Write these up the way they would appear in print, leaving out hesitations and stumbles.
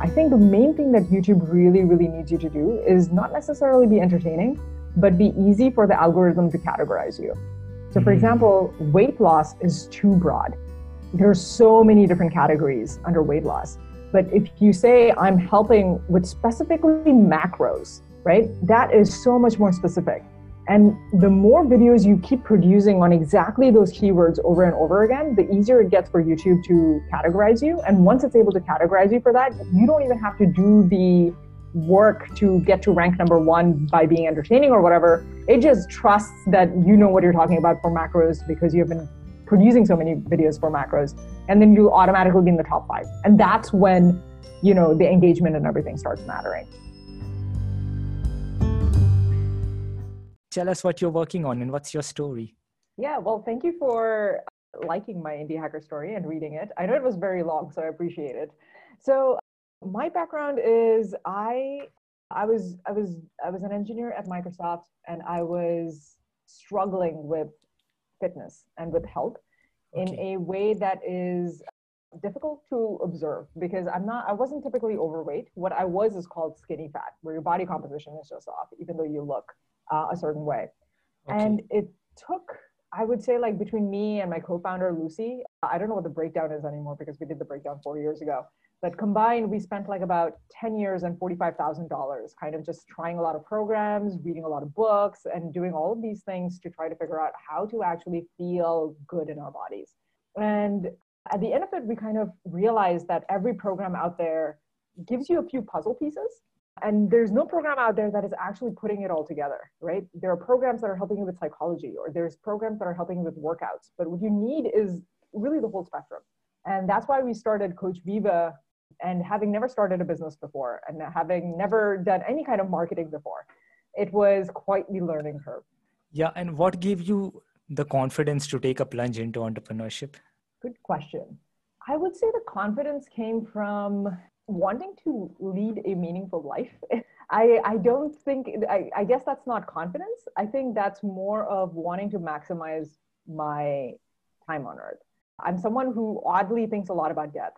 I think the main thing that YouTube really, really needs you to do is not necessarily be entertaining, but be easy for the algorithm to categorize you. So for example, weight loss is too broad. There are so many different categories under weight loss. But if you say I'm helping with specifically macros, right? That is so much more specific. And the more videos you keep producing on exactly those keywords over and over again, the easier it gets for YouTube to categorize you. And once it's able to categorize you for that, you don't even have to do the work to get to rank number one by being entertaining or whatever. It just trusts that you know what you're talking about for macros because you've been producing so many videos for macros, and then you'll automatically be in the top five. And that's when, you know, the engagement and everything starts mattering. Tell us what you're working on and what's your story. Yeah, well, thank you for liking my Indie Hacker story and reading it. I know it was very long, so I appreciate it. So my background is I was an engineer at Microsoft, and I was struggling with fitness and with health in a way that is difficult to observe because I wasn't typically overweight. What I was is called skinny fat, where your body composition is just off, even though you look a certain way. Okay. And it took, I would say, like between me and my co-founder Lucy, I don't know what the breakdown is anymore because we did the breakdown 4 years ago, but combined, we spent like about 10 years and $45,000 kind of just trying a lot of programs, reading a lot of books, and doing all of these things to try to figure out how to actually feel good in our bodies. And at the end of it, we kind of realized that every program out there gives you a few puzzle pieces, and there's no program out there that is actually putting it all together, right? There are programs that are helping you with psychology, or there's programs that are helping you with workouts, but what you need is really the whole spectrum. And that's why we started Coach Viva. And having never started a business before and having never done any kind of marketing before, it was quite the learning curve. Yeah. And what gave you the confidence to take a plunge into entrepreneurship? Good question. I would say the confidence came from wanting to lead a meaningful life. I guess that's not confidence. I think that's more of wanting to maximize my time on earth. I'm someone who oddly thinks a lot about death.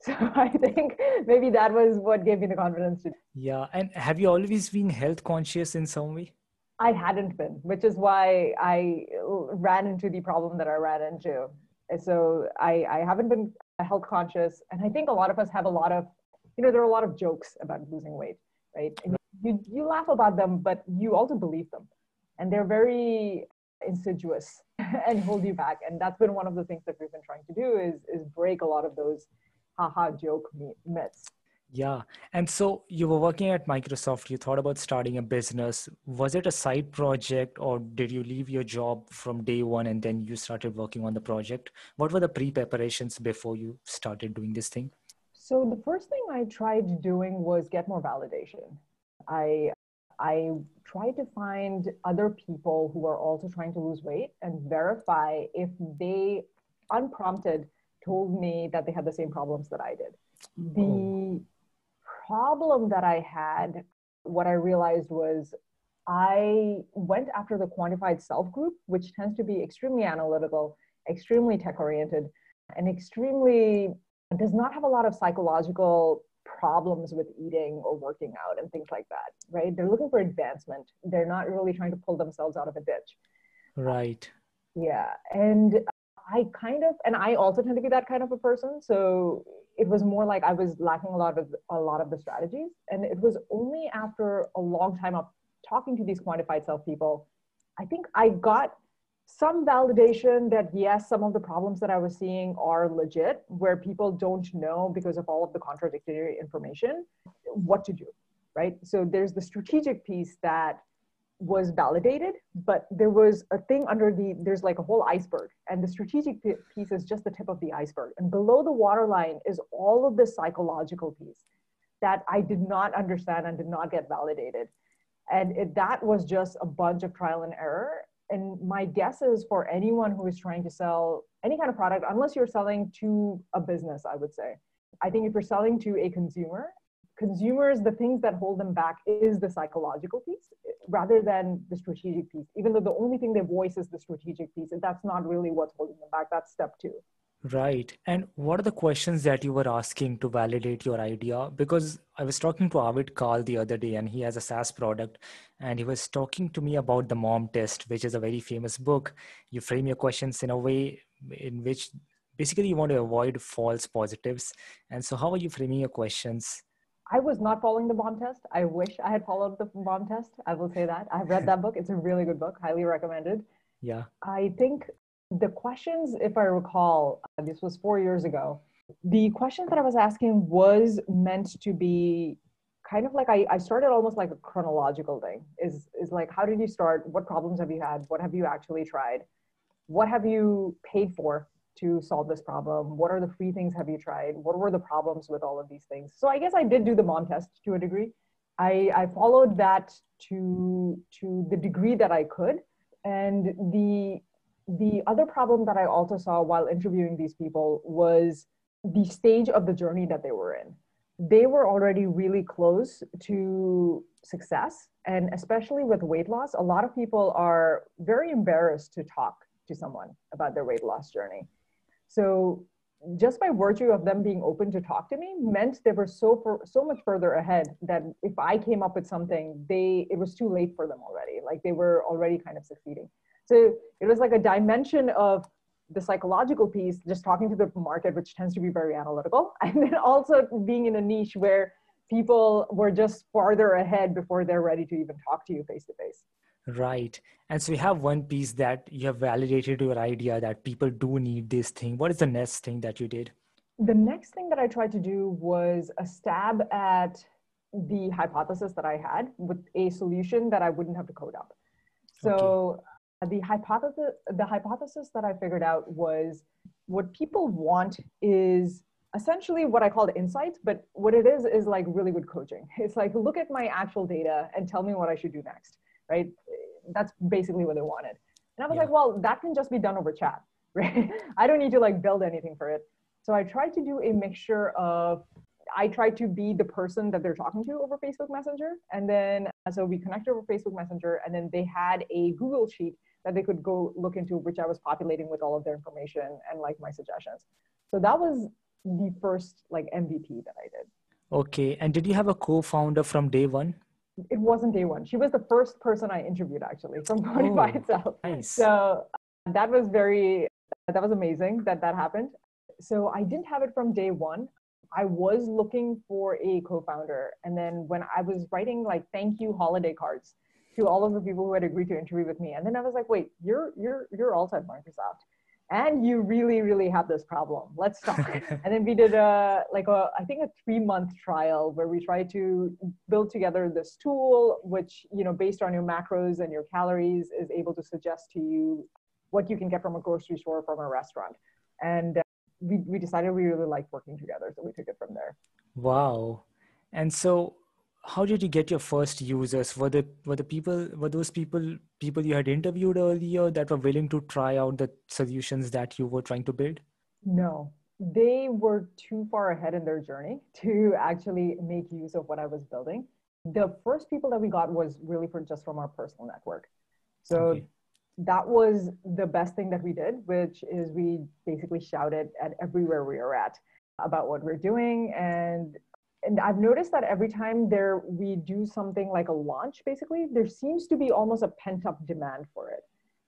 So I think maybe that was what gave me the confidence to. Yeah. And have you always been health conscious in some way? I hadn't been, which is why I ran into the problem that I ran into. So I haven't been health conscious. And I think a lot of us have a lot of, you know, there are a lot of jokes about losing weight, right? You laugh about them, but you also believe them. And they're very insidious and hold you back. And that's been one of the things that we've been trying to do is break a lot of those haha joke myths. Yeah. And so you were working at Microsoft, you thought about starting a business. Was it a side project, or did you leave your job from day one and then you started working on the project? What were the pre-preparations before you started doing this thing? So the first thing I tried doing was get more validation. I tried to find other people who are also trying to lose weight and verify if they, unprompted, told me that they had the same problems that I did. The problem that I had, what I realized was I went after the Quantified Self group, which tends to be extremely analytical, extremely tech-oriented, and extremely does not have a lot of psychological problems with eating or working out and things like that, right? They're looking for advancement. They're not really trying to pull themselves out of a ditch. Right. Yeah. And I also tend to be that kind of a person. So it was more like I was lacking a lot of the strategies. And it was only after a long time of talking to these Quantified Self people, I think I got some validation that yes, some of the problems that I was seeing are legit, where people don't know because of all of the contradictory information, what to do, right? So there's the strategic piece that was validated, but there was a thing there's like a whole iceberg, and the strategic piece is just the tip of the iceberg. And below the waterline is all of the psychological piece that I did not understand and did not get validated. And that was just a bunch of trial and error. And my guess is for anyone who is trying to sell any kind of product, unless you're selling to a business, I would say. I think if you're selling to a consumer, consumers, the things that hold them back is the psychological piece rather than the strategic piece, even though the only thing they voice is the strategic piece, and that's not really what's holding them back. That's step two. Right. And what are the questions that you were asking to validate your idea? Because I was talking to Arvid Karl the other day, and he has a SaaS product, and he was talking to me about The Mom Test, which is a very famous book. You frame your questions in a way in which basically you want to avoid false positives. And so how are you framing your questions? I was not following The Mom Test. I wish I had followed The Mom Test. I will say that. I've read that book. It's a really good book. Highly recommended. Yeah. I think the questions, if I recall, this was 4 years ago, the question that I was asking was meant to be kind of like, I started almost like a chronological thing. Is like, how did you start? What problems have you had? What have you actually tried? What have you paid for to solve this problem? What are the free things have you tried? What were the problems with all of these things? So I guess I did do The Mom Test to a degree. I followed that to the degree that I could. And the other problem that I also saw while interviewing these people was the stage of the journey that they were in. They were already really close to success. And especially with weight loss, a lot of people are very embarrassed to talk to someone about their weight loss journey. So just by virtue of them being open to talk to me meant they were so much further ahead that if I came up with something, it was too late for them already. Like they were already kind of succeeding. So it was like a dimension of the psychological piece, just talking to the market, which tends to be very analytical. And then also being in a niche where people were just farther ahead before they're ready to even talk to you face to face. Right. And so we have one piece that you have validated your idea that people do need this thing. What is the next thing that you did? The next thing that I tried to do was a stab at the hypothesis that I had with a solution that I wouldn't have to code up. So okay. the hypothesis that I figured out was what people want is essentially what I call insights, but what it is like really good coaching. It's like, look at my actual data and tell me what I should do next. Right? That's basically what they wanted. And I was like, well, that can just be done over chat, right? I don't need to like build anything for it. So I tried to do a mixture of, I tried to be the person that they're talking to over Facebook Messenger. And then, so we connected over Facebook Messenger, and then they had a Google Sheet that they could go look into, which I was populating with all of their information and like my suggestions. So that was the first like MVP that I did. Okay. And did you have a co-founder from day one? It wasn't day one. She was the first person I interviewed actually from Quantified itself. Nice. So that was amazing that happened. So I didn't have it from day one. I was looking for a co-founder. And then when I was writing like thank you holiday cards to all of the people who had agreed to interview with me. And then I was like, wait, you're also at Microsoft. And you really, really have this problem. Let's talk. And then we did a 3-month trial where we tried to build together this tool, which, you know, based on your macros and your calories is able to suggest to you what you can get from a grocery store, from a restaurant. And we decided we really liked working together. So we took it from there. Wow. And so how did you get your first users? Were those people you had interviewed earlier that were willing to try out the solutions that you were trying to build? No, they were too far ahead in their journey to actually make use of what I was building. The first people that we got was really from our personal network. So that was the best thing that we did, which is we basically shouted at everywhere we are at about what we're doing. And I've noticed that every time we do something like a launch, basically, there seems to be almost a pent-up demand for it.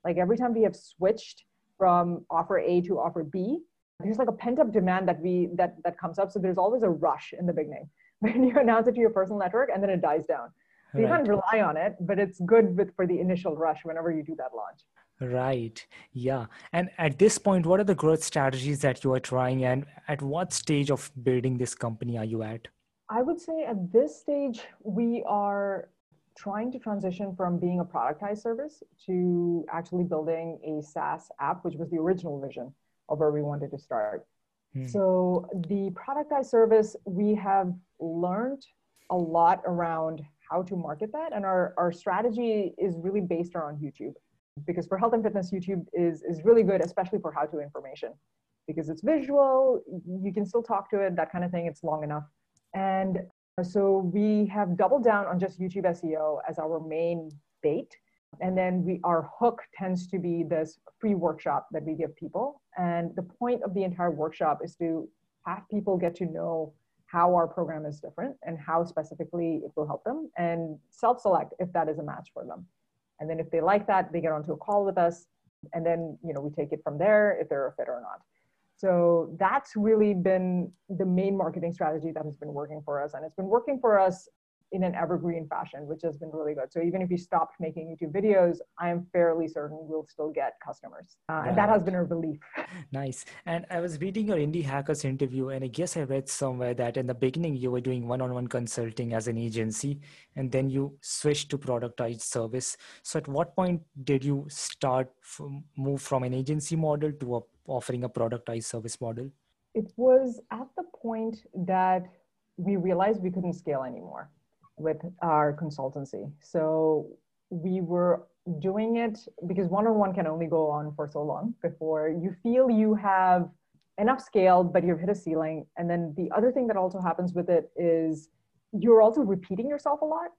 Like every time we have switched from offer A to offer B, there's like a pent-up demand that comes up. So there's always a rush in the beginning when you announce it to your personal network, and then it dies down. So you can't rely on it, but it's good for the initial rush whenever you do that launch. Right. Yeah. And at this point, what are the growth strategies that you are trying, and at what stage of building this company are you at? I would say at this stage, we are trying to transition from being a productized service to actually building a SaaS app, which was the original vision of where we wanted to start. So the productized service, we have learned a lot around how to market that. And our strategy is really based around YouTube, because for health and fitness, YouTube is really good, especially for how-to information, because it's visual, you can still talk to it, that kind of thing. It's long enough. And so we have doubled down on just YouTube SEO as our main bait. And then our hook tends to be this free workshop that we give people. And the point of the entire workshop is to have people get to know how our program is different and how specifically it will help them, and self-select if that is a match for them. And then if they like that, they get onto a call with us, and then, you know, we take it from there if they're a fit or not. So that's really been the main marketing strategy that has been working for us. And it's been working for us in an evergreen fashion, which has been really good. So even if you stopped making YouTube videos, I am fairly certain we'll still get customers. And that has been a relief. Nice. And I was reading your Indie Hackers interview, and I guess I read somewhere that in the beginning, you were doing one-on-one consulting as an agency, and then you switched to productized service. So at what point did you start move from an agency model to offering a productized service model? It was at the point that we realized we couldn't scale anymore with our consultancy. So we were doing it because one-on-one can only go on for so long before you feel you have enough scale, but you've hit a ceiling. And then the other thing that also happens with it is you're also repeating yourself a lot,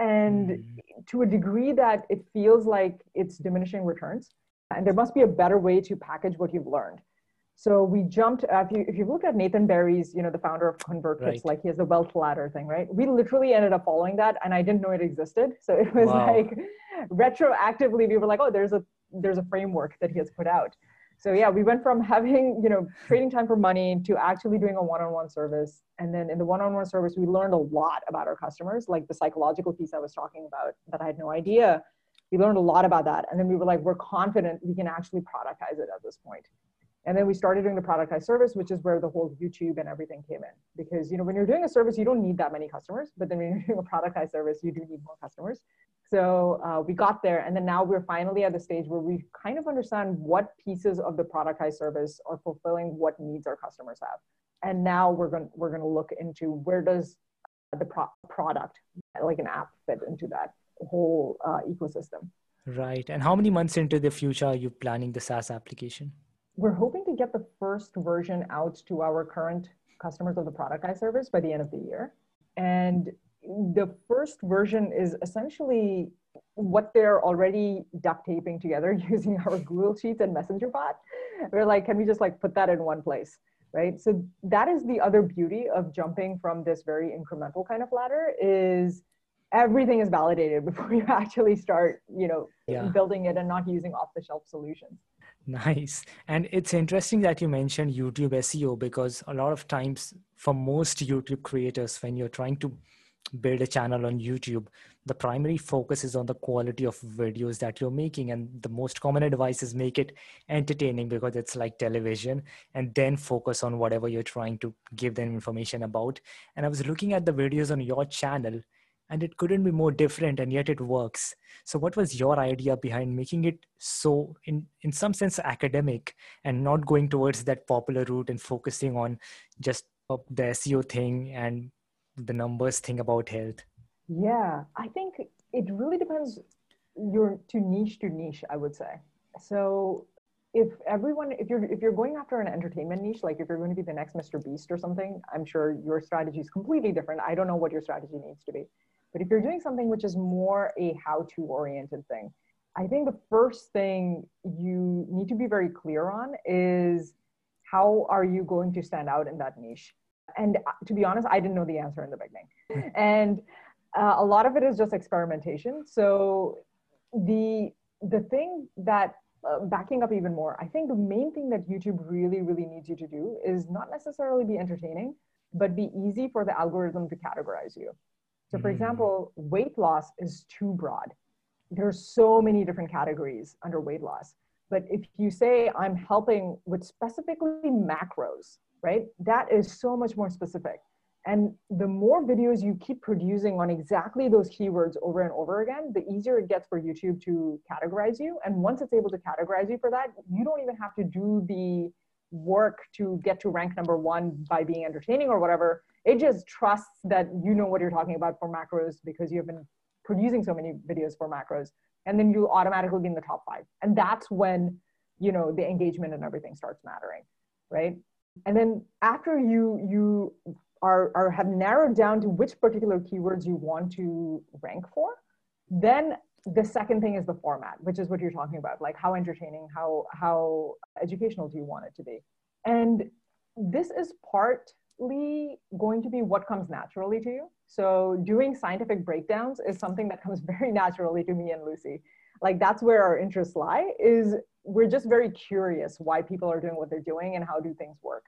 and to a degree that it feels like it's diminishing returns. And there must be a better way to package what you've learned. So we jumped, if you look at Nathan Berry's, you know, the founder of ConvertKit, right, like he has the wealth ladder thing, right? We literally ended up following that, and I didn't know it existed. So it was like retroactively, we were like, oh, there's a framework that he has put out. So yeah, we went from having, you know, trading time for money to actually doing a one-on-one service. And then in the one-on-one service, we learned a lot about our customers, like the psychological piece I was talking about that I had no idea. We learned a lot about that. And then we were like, we're confident we can actually productize it at this point. And then we started doing the productized service, which is where the whole YouTube and everything came in. Because, you know, when you're doing a service, you don't need that many customers. But then when you're doing a productized service, you do need more customers. So we got there. And then now we're finally at the stage where we kind of understand what pieces of the productized service are fulfilling what needs our customers have. And now we're going to look into where does the product, like an app, fit into that whole ecosystem. Right. And how many months into the future are you planning the SaaS application? We're hoping to get the first version out to our current customers of the productized service by the end of the year. And the first version is essentially what they're already duct taping together using our Google Sheets and Messenger bot. We're like, can we just like put that in one place, right? So that is the other beauty of jumping from this very incremental kind of ladder is everything is validated before you actually start, you know, building it and not using off-the-shelf solutions. Nice. And it's interesting that you mentioned YouTube SEO, because a lot of times for most YouTube creators, when you're trying to build a channel on YouTube, the primary focus is on the quality of videos that you're making. And the most common advice is make it entertaining because it's like television, and then focus on whatever you're trying to give them information about. And I was looking at the videos on your channel, and it couldn't be more different, and yet it works. So what was your idea behind making it so, in some sense, academic and not going towards that popular route and focusing on just the SEO thing and the numbers thing about health? Yeah, I think it really depends to niche, I would say. So if you're going after an entertainment niche, like if you're going to be the next Mr. Beast or something, I'm sure your strategy is completely different. I don't know what your strategy needs to be. But if you're doing something which is more a how-to oriented thing, I think the first thing you need to be very clear on is how are you going to stand out in that niche? And to be honest, I didn't know the answer in the beginning. And a lot of it is just experimentation. So the thing that, backing up even more, I think the main thing that YouTube really, really needs you to do is not necessarily be entertaining, but be easy for the algorithm to categorize you. So for example, weight loss is too broad. There are so many different categories under weight loss. But if you say, I'm helping with specifically macros, right? That is so much more specific. And the more videos you keep producing on exactly those keywords over and over again, the easier it gets for YouTube to categorize you. And once it's able to categorize you for that, you don't even have to do the work to get to rank number one by being entertaining or whatever. It just trusts that you know what you're talking about for macros because you've been producing so many videos for macros. And then you automatically be in the top 5. And that's when, you know, the engagement and everything starts mattering, right? And then after you or have narrowed down to which particular keywords you want to rank for, then The second thing is the format, which is what you're talking about, like how entertaining, how educational do you want it to be? And this is partly going to be what comes naturally to you. So doing scientific breakdowns is something that comes very naturally to me and Lucy. Like that's where our interests lie, is we're just very curious why people are doing what they're doing and how do things work,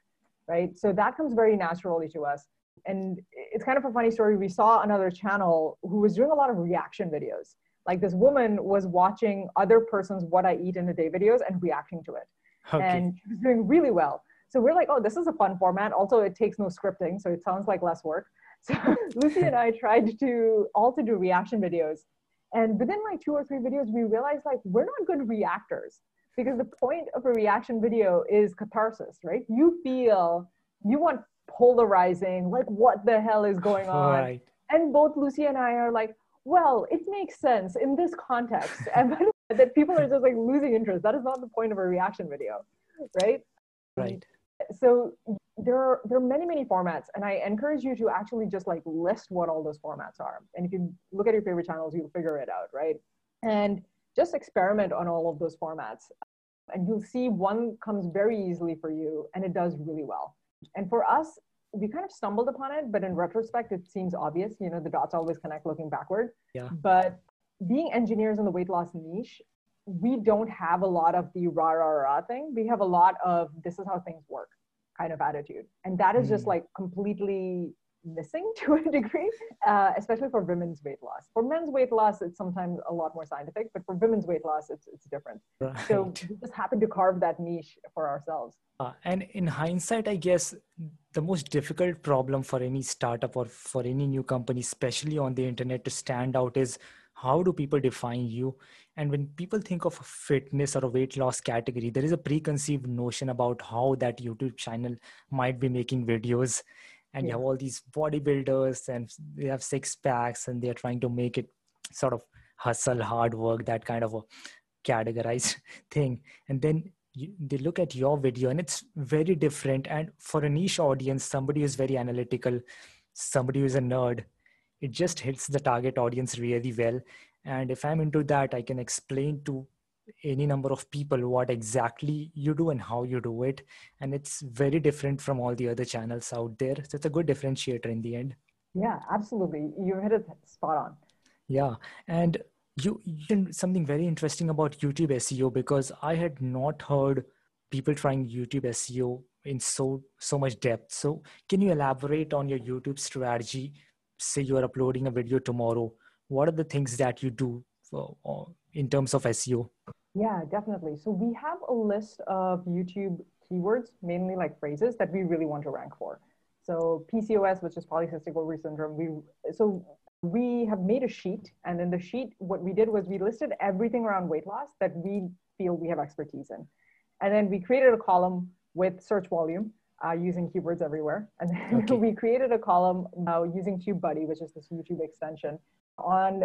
right? So that comes very naturally to us. And it's kind of a funny story. We saw another channel who was doing a lot of reaction videos. Like this woman was watching other person's what I eat in a day videos and reacting to it. Okay. And she was doing really well. So we're like, oh, this is a fun format. Also, it takes no scripting, so it sounds like less work. So Lucy and I tried to do reaction videos. And within like 2 or 3 videos, we realized like, we're not good reactors, because the point of a reaction video is catharsis, right? You feel, you want polarizing, like what the hell is going on? Right. And both Lucy and I are like, well, it makes sense in this context. And that people are just like losing interest. That is not the point of a reaction video, right? Right. So there are many, many formats. And I encourage you to actually just like list what all those formats are. And if you look at your favorite channels, you'll figure it out, right? And just experiment on all of those formats. And you'll see one comes very easily for you and it does really well. And for us, we kind of stumbled upon it, but in retrospect, it seems obvious. You know, the dots always connect looking backward. Yeah. But being engineers in the weight loss niche, we don't have a lot of the rah-rah-rah thing. We have a lot of this is how things work kind of attitude. And that is just like completely missing to a degree, especially for women's weight loss. For men's weight loss, it's sometimes a lot more scientific, but for women's weight loss, it's different. Right. So we just happen to carve that niche for ourselves. And in hindsight, I guess the most difficult problem for any startup or for any new company, especially on the internet, to stand out is how do people define you? And when people think of a fitness or a weight loss category, there is a preconceived notion about how that YouTube channel might be making videos. And you have all these bodybuilders and they have 6-packs and they're trying to make it sort of hustle, hard work, that kind of a categorized thing. And then they look at your video and it's very different. And for a niche audience, somebody who's very analytical, somebody who's a nerd, it just hits the target audience really well. And if I'm into that, I can explain to any number of people what exactly you do and how you do it, and it's very different from all the other channels out there. So it's a good differentiator in the end. Yeah, absolutely, you hit it spot on. Yeah, and you did something very interesting about YouTube SEO, because I had not heard people trying YouTube SEO in so much depth. So can you elaborate on your YouTube strategy? Say you are uploading a video tomorrow. What are the things that you do in terms of SEO? Yeah, definitely. So we have a list of YouTube keywords, mainly like phrases that we really want to rank for. So PCOS, which is polycystic ovary syndrome. So we have made a sheet, and in the sheet, what we did was we listed everything around weight loss that we feel we have expertise in. And then we created a column with search volume using Keywords Everywhere. And then we created a column using TubeBuddy, which is this YouTube extension, on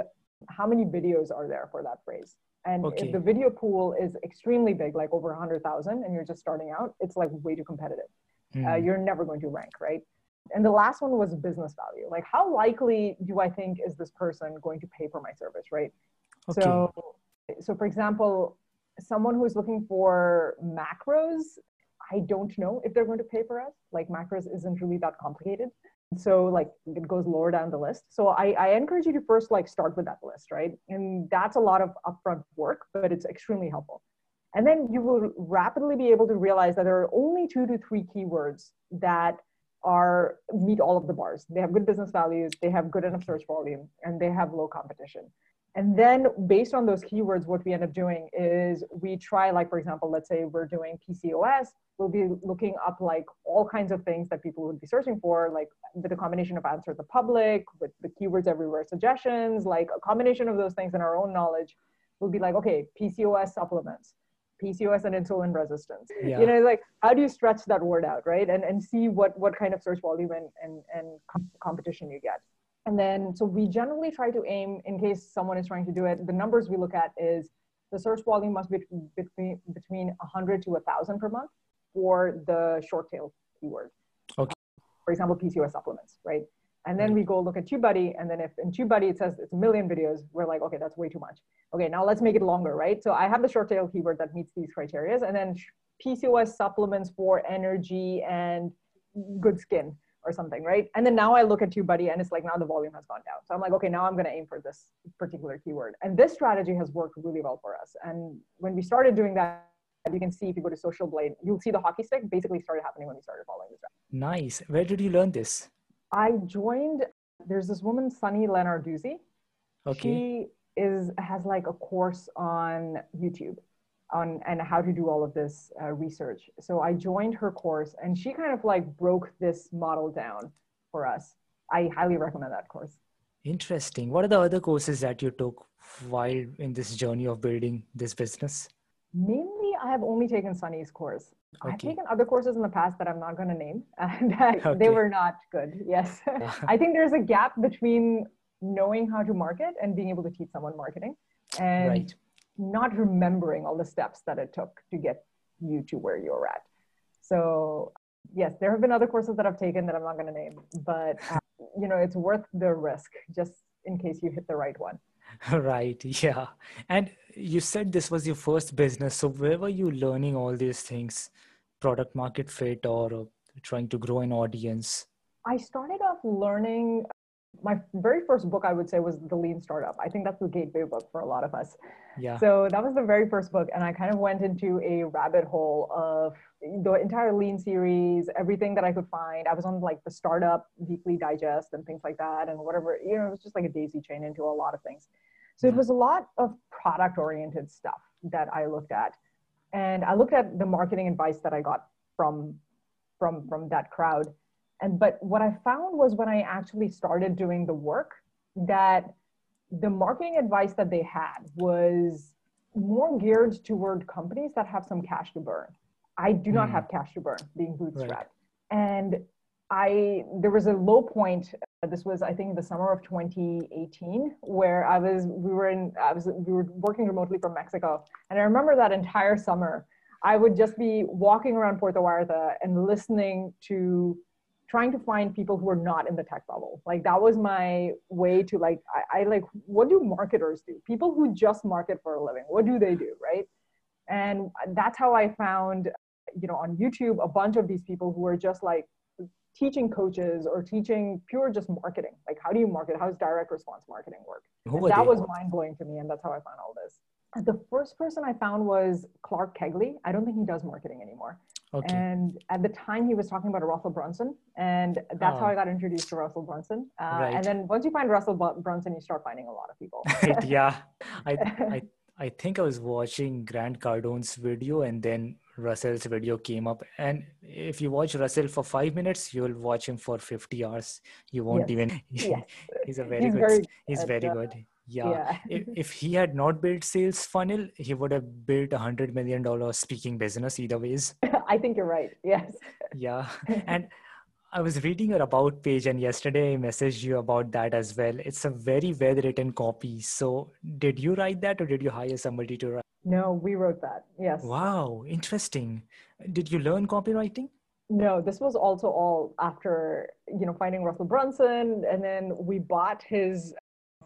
how many videos are there for that phrase. And if the video pool is extremely big, like over 100,000, and you're just starting out, it's like way too competitive. You're never going to rank, right? And the last one was business value. Like how likely do I think is this person going to pay for my service, right? Okay. So for example, someone who's looking for macros, I don't know if they're going to pay for us. Like macros isn't really that complicated. So like it goes lower down the list. So I encourage you to first like start with that list, right? And that's a lot of upfront work, but it's extremely helpful. And then you will rapidly be able to realize that there are only 2 to 3 keywords that meet all of the bars. They have good business values, they have good enough search volume, and they have low competition. And then based on those keywords, what we end up doing is we try, like, for example, let's say we're doing PCOS, we'll be looking up like all kinds of things that people would be searching for, like with a combination of Answer the Public, with the Keywords Everywhere suggestions, like a combination of those things and our own knowledge. We'll be like, okay, PCOS supplements, PCOS and insulin resistance. Yeah. You know, like how do you stretch that word out, right? And see what kind of search volume and competition you get. And then, so we generally try to aim, in case someone is trying to do it, the numbers we look at is the search volume must be between 100 to 1,000 per month for the short tail keyword. Okay. For example, PCOS supplements, right? And then we go look at TubeBuddy. And then if in TubeBuddy it says it's 1 million videos, we're like, okay, that's way too much. Okay, now let's make it longer, right? So I have the short tail keyword that meets these criterias, and then PCOS supplements for energy and good skin or something, right? And then now I look at TubeBuddy and it's like, now the volume has gone down. So I'm like, okay, now I'm going to aim for this particular keyword. And this strategy has worked really well for us. And when we started doing that, you can see if you go to Social Blade, you'll see the hockey stick basically started happening when we started following this strategy. Nice. Where did you learn this? I joined, there's this woman, Sunny Lenarduzzi. Okay. She has like a course on YouTube and how to do all of this research. So I joined her course and she kind of like broke this model down for us. I highly recommend that course. Interesting. What are the other courses that you took while in this journey of building this business? Mainly, I have only taken Sunny's course. Okay. I've taken other courses in the past that I'm not going to name. Okay. They were not good. Yes. I think there's a gap between knowing how to market and being able to teach someone marketing. And right. Not remembering all the steps that it took to get you to where you're at. So yes, there have been other courses that I've taken that I'm not going to name, but you know, it's worth the risk just in case you hit the right one. Right. Yeah. And you said this was your first business. So where were you learning all these things, product market fit or trying to grow an audience? I started off learning, my very first book, I would say, was The Lean Startup. I think that's the gateway book for a lot of us. Yeah. So that was the very first book. And I kind of went into a rabbit hole of the entire Lean series, everything that I could find. I was on like the Startup Weekly Digest and things like that and whatever, you know, it was just like a daisy chain into a lot of things. So it was a lot of product oriented stuff that I looked at. And I looked at the marketing advice that I got from that crowd. But what I found was when I actually started doing the work that the marketing advice that they had was more geared toward companies that have some cash to burn. I do not have cash to burn being bootstrapped. Right. And there was a low point. This was, I think, the summer of 2018, where we were working remotely from Mexico. And I remember that entire summer, I would just be walking around Puerto Vallarta and listening to trying to find people who are not in the tech bubble. Like that was my way to like, I what do marketers do? People who just market for a living, what do they do, right? And that's how I found, you know, on YouTube, a bunch of these people who are just like teaching coaches or teaching pure just marketing. Like how do you market? How does direct response marketing work? That was mind blowing to me. And that's how I found all this. The first person I found was Clark Kegley. I don't think he does marketing anymore. Okay. And at the time he was talking about Russell Brunson, and that's how I got introduced to Russell Brunson. Right. And then once you find Russell Brunson, you start finding a lot of people. Yeah. I think I was watching Grant Cardone's video and then Russell's video came up. And if you watch Russell for 5 minutes, you'll watch him for 50 hours. You won't even, he's very good. Yeah. If he had not built sales funnel, he would have built $100 million speaking business either ways. I think you're right. Yes. Yeah. And I was reading your about page and yesterday I messaged you about that as well. It's a very well written copy. So did you write that or did you hire somebody to write? No, we wrote that. Yes. Wow. Interesting. Did you learn copywriting? No, this was also all after, you know, finding Russell Brunson, and then we bought his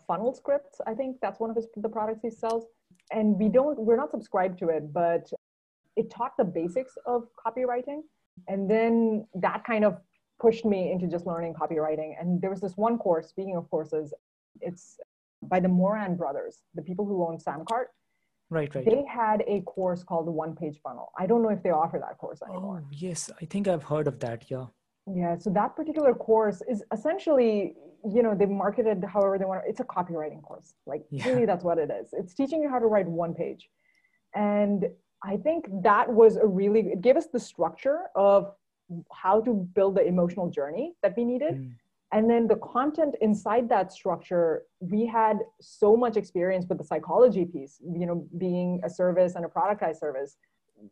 Funnel Scripts. I think that's one of the products he sells, and we're not subscribed to it, but it taught the basics of copywriting. And then that kind of pushed me into just learning copywriting. And there was this one course, speaking of courses, it's by the Moran brothers, the people who own SAMCart. Right. They had a course called the One Page Funnel. I don't know if they offer that course anymore. Oh, yes. I think I've heard of that. Yeah. Yeah. So that particular course is essentially, you know, they marketed however they want. It's a copywriting course. Like really, that's what it is. It's teaching you how to write one page. And I think that was it gave us the structure of how to build the emotional journey that we needed. And then the content inside that structure, we had so much experience with the psychology piece, you know, being a service and a productized service.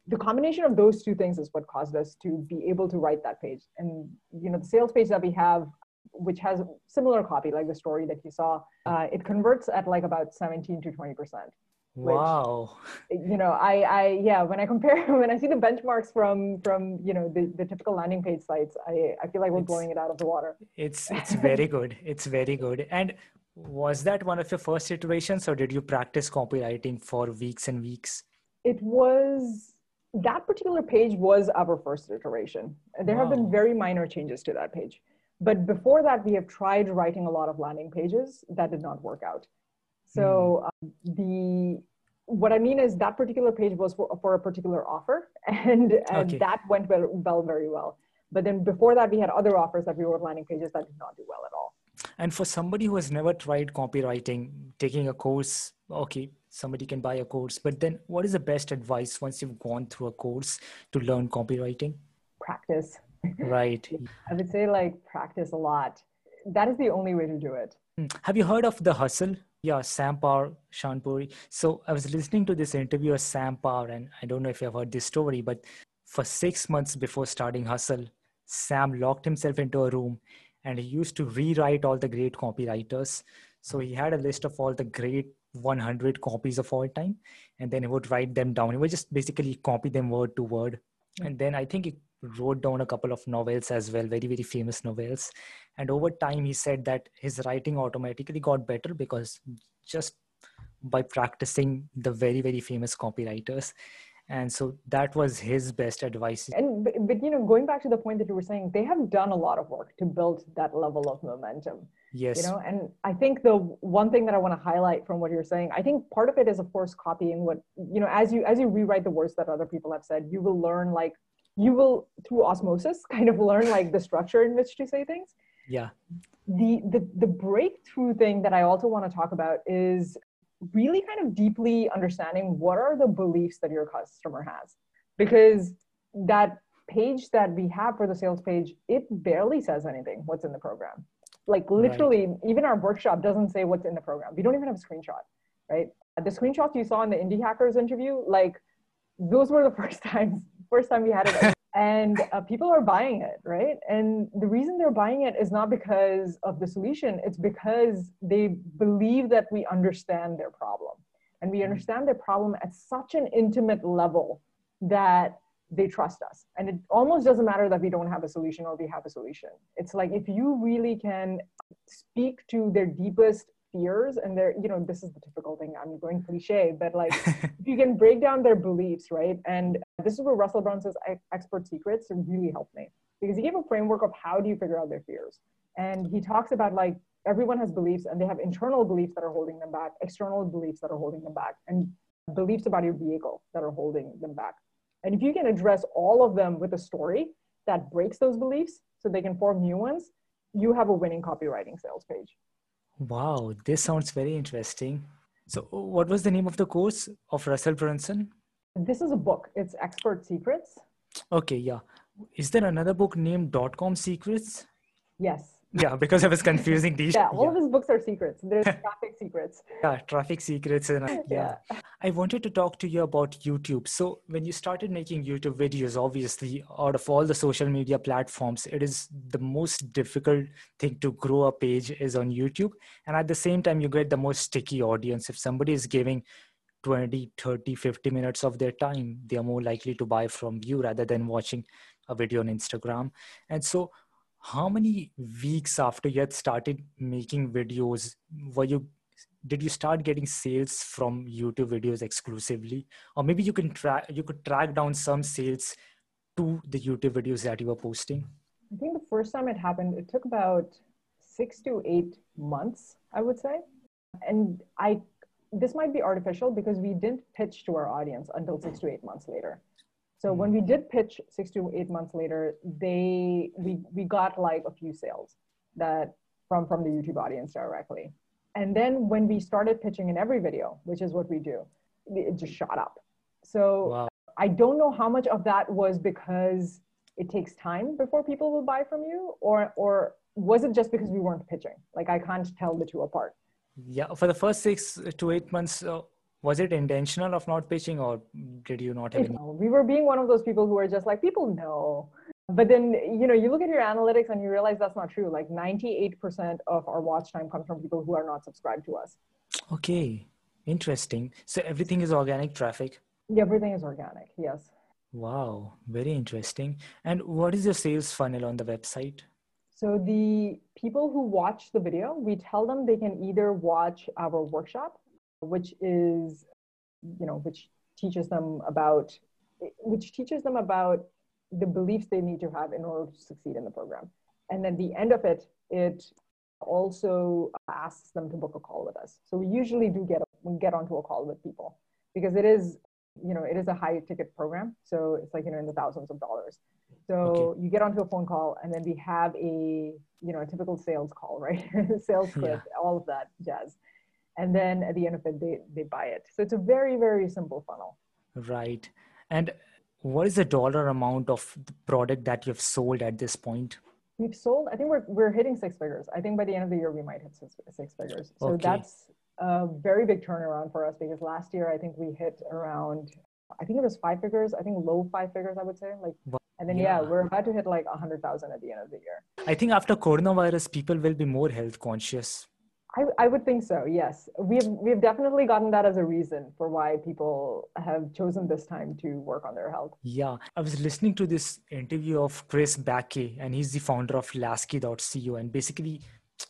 The combination of those two things is what caused us to be able to write that page. And, you know, the sales page that we have, which has similar copy, like the story that you saw, it converts at like about 17 to 20%. Wow. Which, you know, when I compare, when I see the benchmarks from you know, the typical landing page sites, I feel like we're blowing it out of the water. It's very good. It's very good. And was that one of your first iterations, or did you practice copywriting for weeks and weeks? It was, that particular page was our first iteration. There have been very minor changes to that page. But before that, we have tried writing a lot of landing pages that did not work out. So what I mean is that particular page was for a particular offer, and okay. that went very well. But then before that, we had other offers that we wrote landing pages that did not do well at all. And for somebody who has never tried copywriting, taking a course, okay, somebody can buy a course, but then what is the best advice once you've gone through a course to learn copywriting? Practice. Right. I would say like practice a lot. That is the only way to do it. Have you heard of The Hustle? Yeah, Sam Parr, Shaan Puri. So I was listening to this interview of Sam Parr, and I don't know if you've heard this story, but for 6 months before starting Hustle, Sam locked himself into a room and he used to rewrite all the great copywriters. So he had a list of all the great 100 copies of all time, and then he would write them down. He would just basically copy them word to word. And then I think he wrote down a couple of novels as well, very, very famous novels. And over time, he said that his writing automatically got better because just by practicing the very, very famous copywriters. And so that was his best advice. And, but you know, going back to the point that you were saying, they have done a lot of work to build that level of momentum. Yes. You know, and I think the one thing that I want to highlight from what you're saying, I think part of it is, of course, copying what, you know, as you rewrite the words that other people have said, you will learn, like, you will, through osmosis, kind of learn like the structure in which to say things. Yeah. The breakthrough thing that I also want to talk about is really kind of deeply understanding what are the beliefs that your customer has. Because that page that we have for the sales page, it barely says anything what's in the program. Like literally, right. Even our workshop doesn't say what's in the program. We don't even have a screenshot, right? The screenshots you saw in the Indie Hackers interview, like those were the first time we had it. And people are buying it, right? And the reason they're buying it is not because of the solution. It's because they believe that we understand their problem. And we understand their problem at such an intimate level that they trust us. And it almost doesn't matter that we don't have a solution or we have a solution. It's like, if you really can speak to their deepest fears and their, you know, this is the typical thing, I'm going cliche, but like, if you can break down their beliefs, right? And this is where Russell Brunson's Expert Secrets really helped me, because he gave a framework of how do you figure out their fears. And he talks about like, everyone has beliefs, and they have internal beliefs that are holding them back, external beliefs that are holding them back, and beliefs about your vehicle that are holding them back. And if you can address all of them with a story that breaks those beliefs so they can form new ones, you have a winning copywriting sales page. Wow, this sounds very interesting. So what was the name of the course of Russell Brunson? This is a book. It's Expert Secrets. Okay, yeah. Is there another book named .com Secrets? Yes. Yeah, because I was confusing these. Yeah, all of his books are secrets. There's Traffic Secrets. Yeah, Traffic Secrets. And yeah. I wanted to talk to you about YouTube. So when you started making YouTube videos, obviously, out of all the social media platforms, it is the most difficult thing to grow a page is on YouTube. And at the same time, you get the most sticky audience. If somebody is giving 20, 30, 50 minutes of their time, they are more likely to buy from you rather than watching a video on Instagram. And so how many weeks after you had started making videos did you start getting sales from YouTube videos exclusively? Or maybe you could track down some sales to the YouTube videos that you were posting? I think the first time it happened, it took about 6 to 8 months, I would say. And this might be artificial because we didn't pitch to our audience until 6 to 8 months later. So when we did pitch 6 to 8 months later, we got like a few sales that from the YouTube audience directly. And then when we started pitching in every video, which is what we do, it just shot up. So wow. I don't know how much of that was because it takes time before people will buy from you, or was it just because we weren't pitching? Like, I can't tell the two apart. Yeah, for the first 6 to 8 months, was it intentional of not pitching, or did you not have any? No, we were being one of those people who are just like, people know. But then, you know, you look at your analytics and you realize that's not true. Like 98% of our watch time comes from people who are not subscribed to us. Okay. Interesting. So everything is organic traffic? Everything is organic. Yes. Wow. Very interesting. And what is your sales funnel on the website? So the people who watch the video, we tell them they can either watch our workshop, which is, you know, which teaches them about the beliefs they need to have in order to succeed in the program. And then the end of it, it also asks them to book a call with us. So we usually do get onto a call with people because it is, you know, it is a high ticket program. So it's like, you know, in the thousands of dollars. So You get onto a phone call and then we have a, you know, a typical sales call, right? Sales script, all of that jazz. And then at the end of it, they buy it. So it's a very, very simple funnel. Right. And what is the dollar amount of the product that you've sold at this point? We've sold, I think we're hitting six figures. I think by the end of the year, we might hit six figures. So That's a very big turnaround for us because last year, I think we hit around, I think it was five figures. I think low five figures, I would say. And then, we're about to hit like 100,000 at the end of the year. I think after coronavirus, people will be more health conscious. I would think so. Yes. We've definitely gotten that as a reason for why people have chosen this time to work on their health. Yeah. I was listening to this interview of Chris Bakke, and he's the founder of Lasky.co. And basically,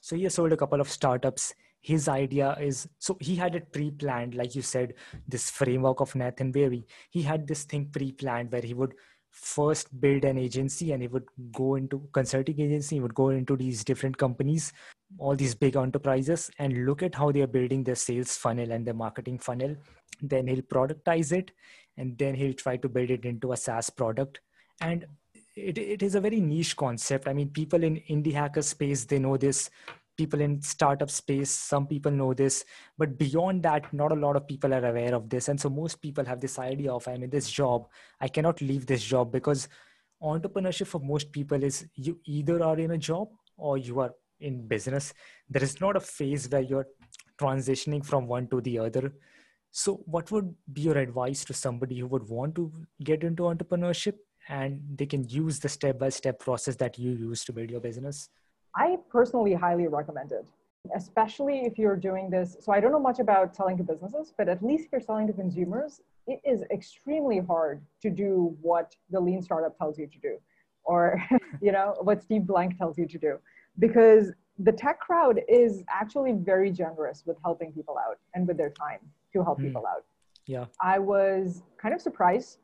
so he has sold a couple of startups. His idea is, so he had it pre-planned, like you said, this framework of Nathan Berry. He had this thing pre-planned where he would first build an agency and he would go into consulting agency, he would go into these different companies, all these big enterprises, and look at how they are building their sales funnel and their marketing funnel. Then he'll productize it and then he'll try to build it into a SaaS product. And it is a very niche concept. I mean, people in indie hacker space, they know this. People in startup space, some people know this, but beyond that, not a lot of people are aware of this. And so most people have this idea of, I'm in this job, I cannot leave this job, because entrepreneurship for most people is you either are in a job or you are in business. There is not a phase where you're transitioning from one to the other. So what would be your advice to somebody who would want to get into entrepreneurship and they can use the step-by-step process that you use to build your business? I personally highly recommend it, especially if you're doing this. So I don't know much about selling to businesses, but at least if you're selling to consumers, it is extremely hard to do what the Lean Startup tells you to do, or you know, what Steve Blank tells you to do, because the tech crowd is actually very generous with helping people out and with their time to help people out. Yeah, I was kind of surprised,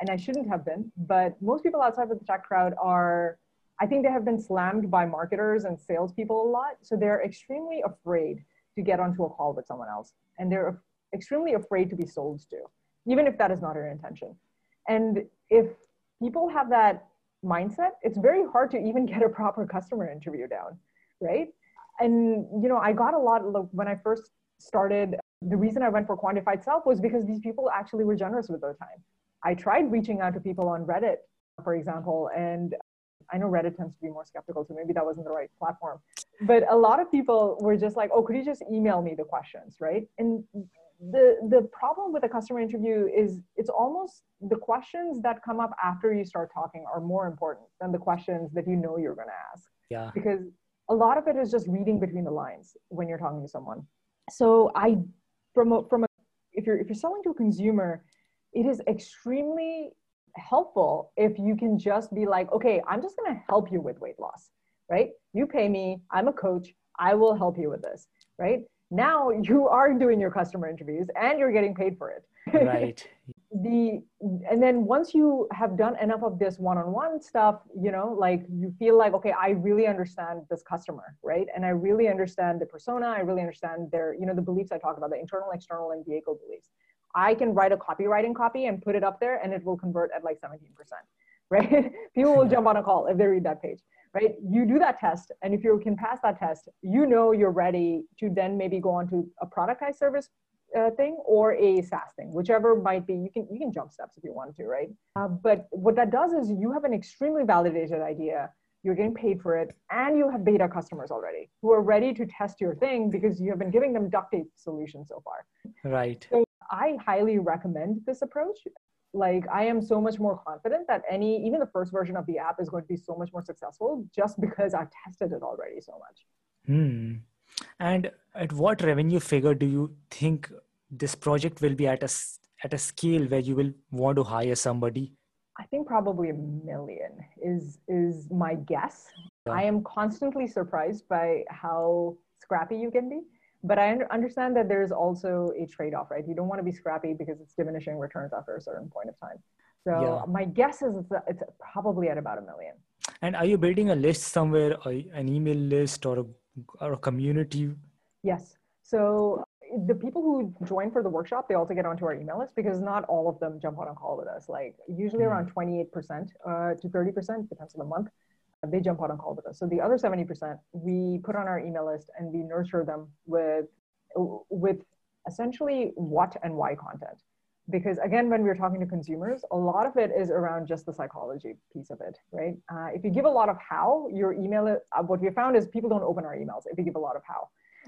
and I shouldn't have been, but most people outside of the tech crowd are, I think they have been slammed by marketers and salespeople a lot. So they're extremely afraid to get onto a call with someone else. And they're extremely afraid to be sold to, even if that is not their intention. And if people have that mindset, it's very hard to even get a proper customer interview down, right? And, you know, I got a lot, when I first started, the reason I went for Quantified Self was because these people actually were generous with their time. I tried reaching out to people on Reddit, for example, and I know Reddit tends to be more skeptical, so maybe that wasn't the right platform. But a lot of people were just like, oh, could you just email me the questions, right? And the problem with a customer interview is it's almost the questions that come up after you start talking are more important than the questions that you know you're going to ask. Yeah. Because a lot of it is just reading between the lines when you're talking to someone. So I, if you're selling to a consumer, it is extremely helpful if you can just be like, okay, I'm just going to help you with weight loss, right? You pay me, I'm a coach, I will help you with this, right? Now you are doing your customer interviews and you're getting paid for it. Right. And then once you have done enough of this one-on-one stuff, you know, like you feel like, okay, I really understand this customer, right? And I really understand the persona. I really understand their, you know, the beliefs I talk about, the internal, external, and vehicle beliefs. I can write a copywriting copy and put it up there and it will convert at like 17%, right? People will jump on a call if they read that page, right? You do that test. And if you can pass that test, you know, you're ready to then maybe go on to a productized service thing or a SaaS thing, whichever might be. You can jump steps if you want to, right? But what that does is you have an extremely validated idea. You're getting paid for it. And you have beta customers already who are ready to test your thing because you have been giving them duct tape solutions so far. Right. So I highly recommend this approach. Like, I am so much more confident that even the first version of the app is going to be so much more successful just because I've tested it already so much. And at what revenue figure do you think this project will be at a scale where you will want to hire somebody? I think probably 1 million is my guess. Yeah. I am constantly surprised by how scrappy you can be, but I understand that there's also a trade-off, right? You don't want to be scrappy because it's diminishing returns after a certain point of time. So my guess is it's probably at about 1 million. And are you building a list somewhere, an email list or a community? Yes. So the people who join for the workshop, they also get onto our email list because not all of them jump on a call with us. Like usually around 28% to 30%, depends on the month, they jump on a call with us. So the other 70%, we put on our email list and we nurture them with essentially what and why content. Because again, when we're talking to consumers, a lot of it is around just the psychology piece of it, right? If you give a lot of how, your email, what we found is people don't open our emails if you give a lot of how.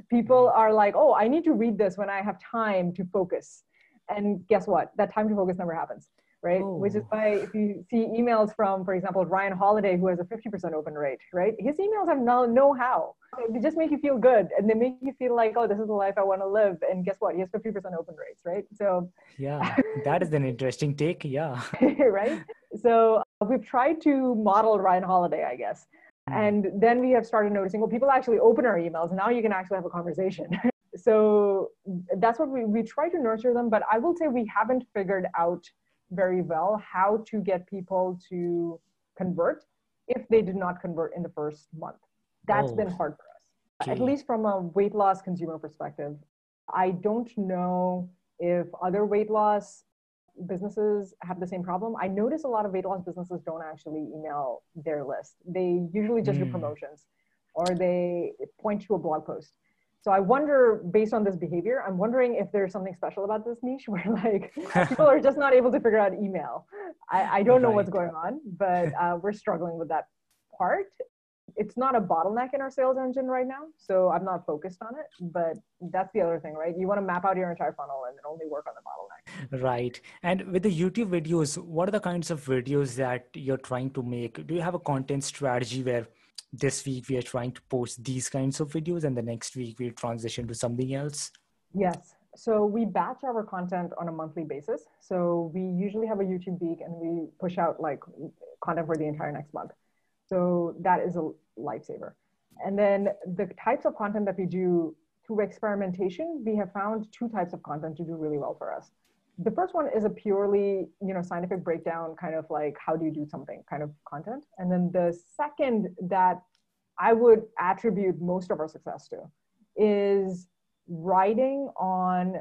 People are like, oh, I need to read this when I have time to focus. And guess what? That time to focus never happens, right? Oh. Which is why if you see emails from, for example, Ryan Holiday, who has a 50% open rate, right? His emails have no how. They just make you feel good. And they make you feel like, oh, this is the life I want to live. And guess what? He has 50% open rates, right? So yeah, that is an interesting take. Yeah. Right? So we've tried to model Ryan Holiday, I guess. And then we have started noticing, well, people actually open our emails. And now you can actually have a conversation. So that's what we try to nurture them. But I will say we haven't figured out very well how to get people to convert if they did not convert in the first month. That's been hard for us, at least from a weight loss consumer perspective. I don't know if other weight loss businesses have the same problem. I notice a lot of weight loss businesses don't actually email their list. They usually just do promotions or they point to a blog post. So I wonder, based on this behavior, I'm wondering if there's something special about this niche where like people are just not able to figure out email. I don't know what's going on, but we're struggling with that part. It's not a bottleneck in our sales engine right now, so I'm not focused on it, but that's the other thing, right? You want to map out your entire funnel and then only work on the bottleneck. Right. And with the YouTube videos, what are the kinds of videos that you're trying to make? Do you have a content strategy where this week we are trying to post these kinds of videos and the next week we'll transition to something else? Yes. So we batch our content on a monthly basis. So we usually have a YouTube week and we push out like content for the entire next month. So that is a lifesaver. And then the types of content that we do through experimentation, we have found two types of content to do really well for us. The first one is a purely, scientific breakdown, kind of like how do you do something kind of content. And then the second that I would attribute most of our success to is writing on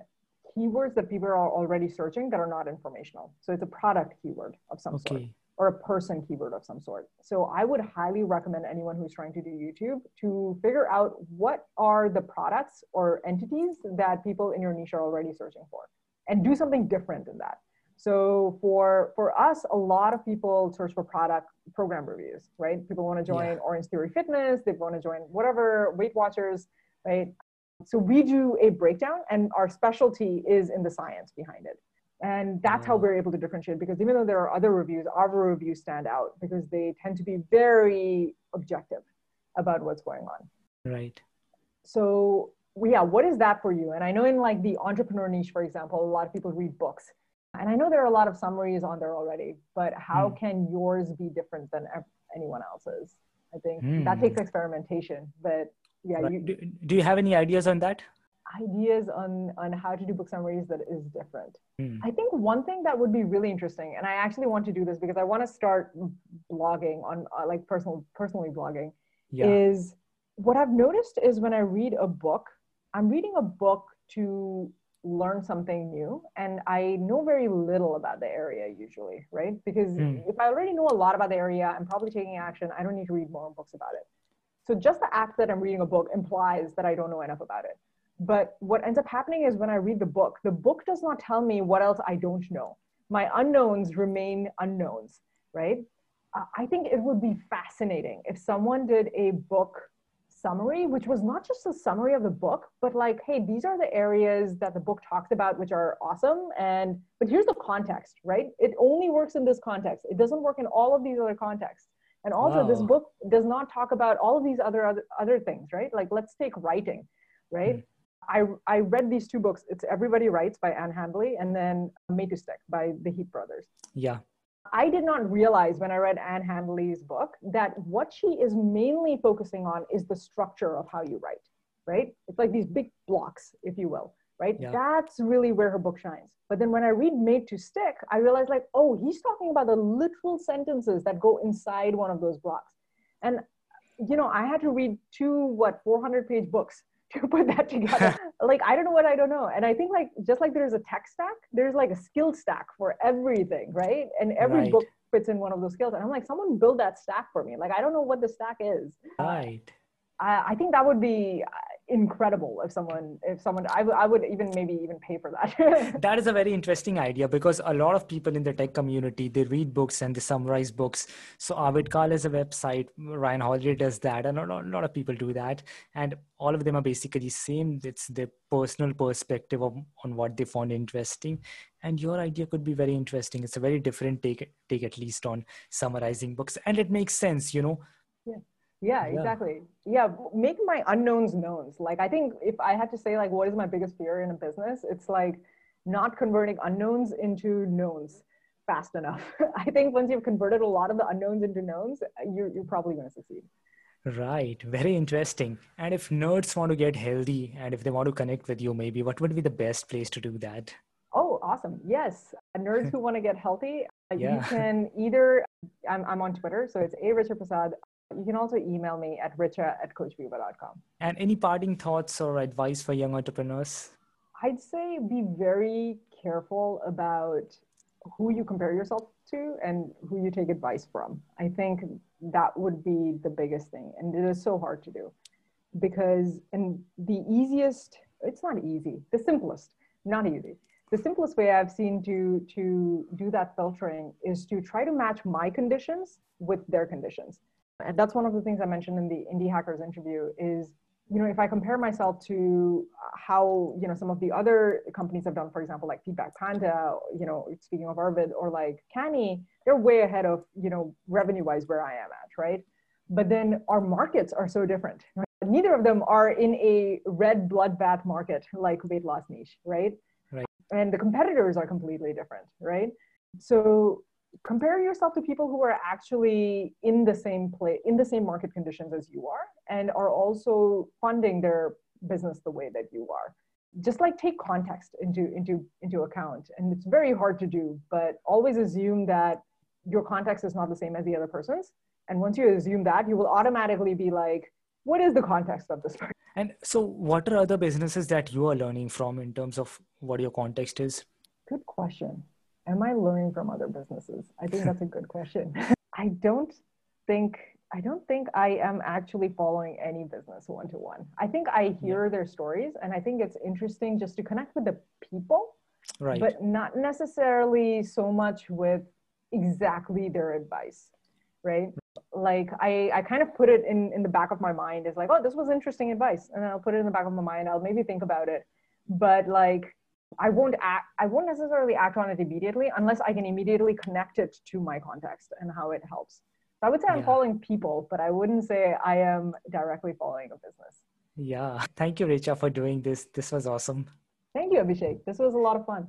keywords that people are already searching that are not informational. So it's a product keyword of some sort or a person keyword of some sort. So I would highly recommend anyone who's trying to do YouTube to figure out what are the products or entities that people in your niche are already searching for. And do something different in that. So for us, a lot of people search for product program reviews, right? People want to join Orange Theory Fitness. They want to join whatever, Weight Watchers, right? So we do a breakdown and our specialty is in the science behind it. And that's how we're able to differentiate, because even though there are other reviews, our reviews stand out because they tend to be very objective about what's going on. Right. So what is that for you? And I know in like the entrepreneur niche, for example, a lot of people read books. And I know there are a lot of summaries on there already, but how can yours be different than anyone else's? I think that takes experimentation. But do you have any ideas on that? Ideas on how to do book summaries that is different. I think one thing that would be really interesting, and I actually want to do this because I want to start blogging on like personally blogging, is what I've noticed is when I read a book, I'm reading a book to learn something new. And I know very little about the area usually, right? Because if I already know a lot about the area, I'm probably taking action. I don't need to read more books about it. So just the act that I'm reading a book implies that I don't know enough about it. But what ends up happening is when I read the book does not tell me what else I don't know. My unknowns remain unknowns, right? I think it would be fascinating if someone did a book summary, which was not just a summary of the book, but like, hey, these are the areas that the book talks about, which are awesome. But here's the context, right? It only works in this context. It doesn't work in all of these other contexts. And also this book does not talk about all of these other things, right? Like let's take writing, right? I read these two books. It's Everybody Writes by Anne Handley and then Made to Stick by the Heath brothers. Yeah. I did not realize when I read Anne Handley's book that what she is mainly focusing on is the structure of how you write, right? It's like these big blocks, if you will, right? Yeah. That's really where her book shines. But then when I read Made to Stick, I realized like, oh, he's talking about the literal sentences that go inside one of those blocks. And, you know, I had to read two, 400-page books to put that together. Like, I don't know what I don't know. And I think like, just like there's a tech stack, there's like a skill stack for everything, right? And every book fits in one of those skills. And I'm like, someone build that stack for me. Like, I don't know what the stack is. Right. I think that would be incredible if someone, I would even maybe even pay for that. That is a very interesting idea because a lot of people in the tech community, they read books and they summarize books. So Arvid Karl has a website, Ryan Holiday does that. And a lot of people do that. And all of them are basically same. It's their personal perspective on what they found interesting. And your idea could be very interesting. It's a very different take at least on summarizing books. And it makes sense, you know? Yeah. Yeah, exactly. Yeah. Make my unknowns knowns. Like, I think if I had to say like, what is my biggest fear in a business? It's like not converting unknowns into knowns fast enough. I think once you've converted a lot of the unknowns into knowns, you're probably going to succeed. Right. Very interesting. And if nerds want to get healthy and if they want to connect with you, maybe what would be the best place to do that? Oh, awesome. Yes. Nerds who want to get healthy, you can either, I'm on Twitter, so it's @richardprasad. You can also email me at richa@coachviva.com. And any parting thoughts or advice for young entrepreneurs? I'd say be very careful about who you compare yourself to and who you take advice from. I think that would be the biggest thing. And it is so hard to do because, and the easiest, it's not easy, the simplest, not easy. The simplest way I've seen to do that filtering is to try to match my conditions with their conditions. And that's one of the things I mentioned in the Indie Hackers interview is, you know, if I compare myself to how, you know, some of the other companies have done, for example, like Feedback Panda, you know, speaking of Arvid, or like Canny, they're way ahead of, you know, revenue wise where I am at, right? But then our markets are so different. Right? Neither of them are in a red bloodbath market like weight loss niche, right? Right. And the competitors are completely different, right? So compare yourself to people who are actually in the same place, in the same market conditions as you are, and are also funding their business the way that you are. Just like take context into account. And it's very hard to do, but always assume that your context is not the same as the other person's. And once you assume that, you will automatically be like, what is the context of this person? And so what are other businesses that you are learning from in terms of what your context is? Good question. Am I learning from other businesses? I think that's a good question. I don't think I am actually following any business one-to-one. I think I hear their stories and I think it's interesting just to connect with the people, right? But not necessarily so much with exactly their advice, right? Like I kind of put it in the back of my mind as like, oh, this was interesting advice. And I'll put it in the back of my mind. I'll maybe think about it. But like, I won't necessarily act on it immediately unless I can immediately connect it to my context and how it helps. So I would say I'm following people, but I wouldn't say I am directly following a business. Yeah. Thank you, Richa, for doing this. This was awesome. Thank you, Abhishek. This was a lot of fun.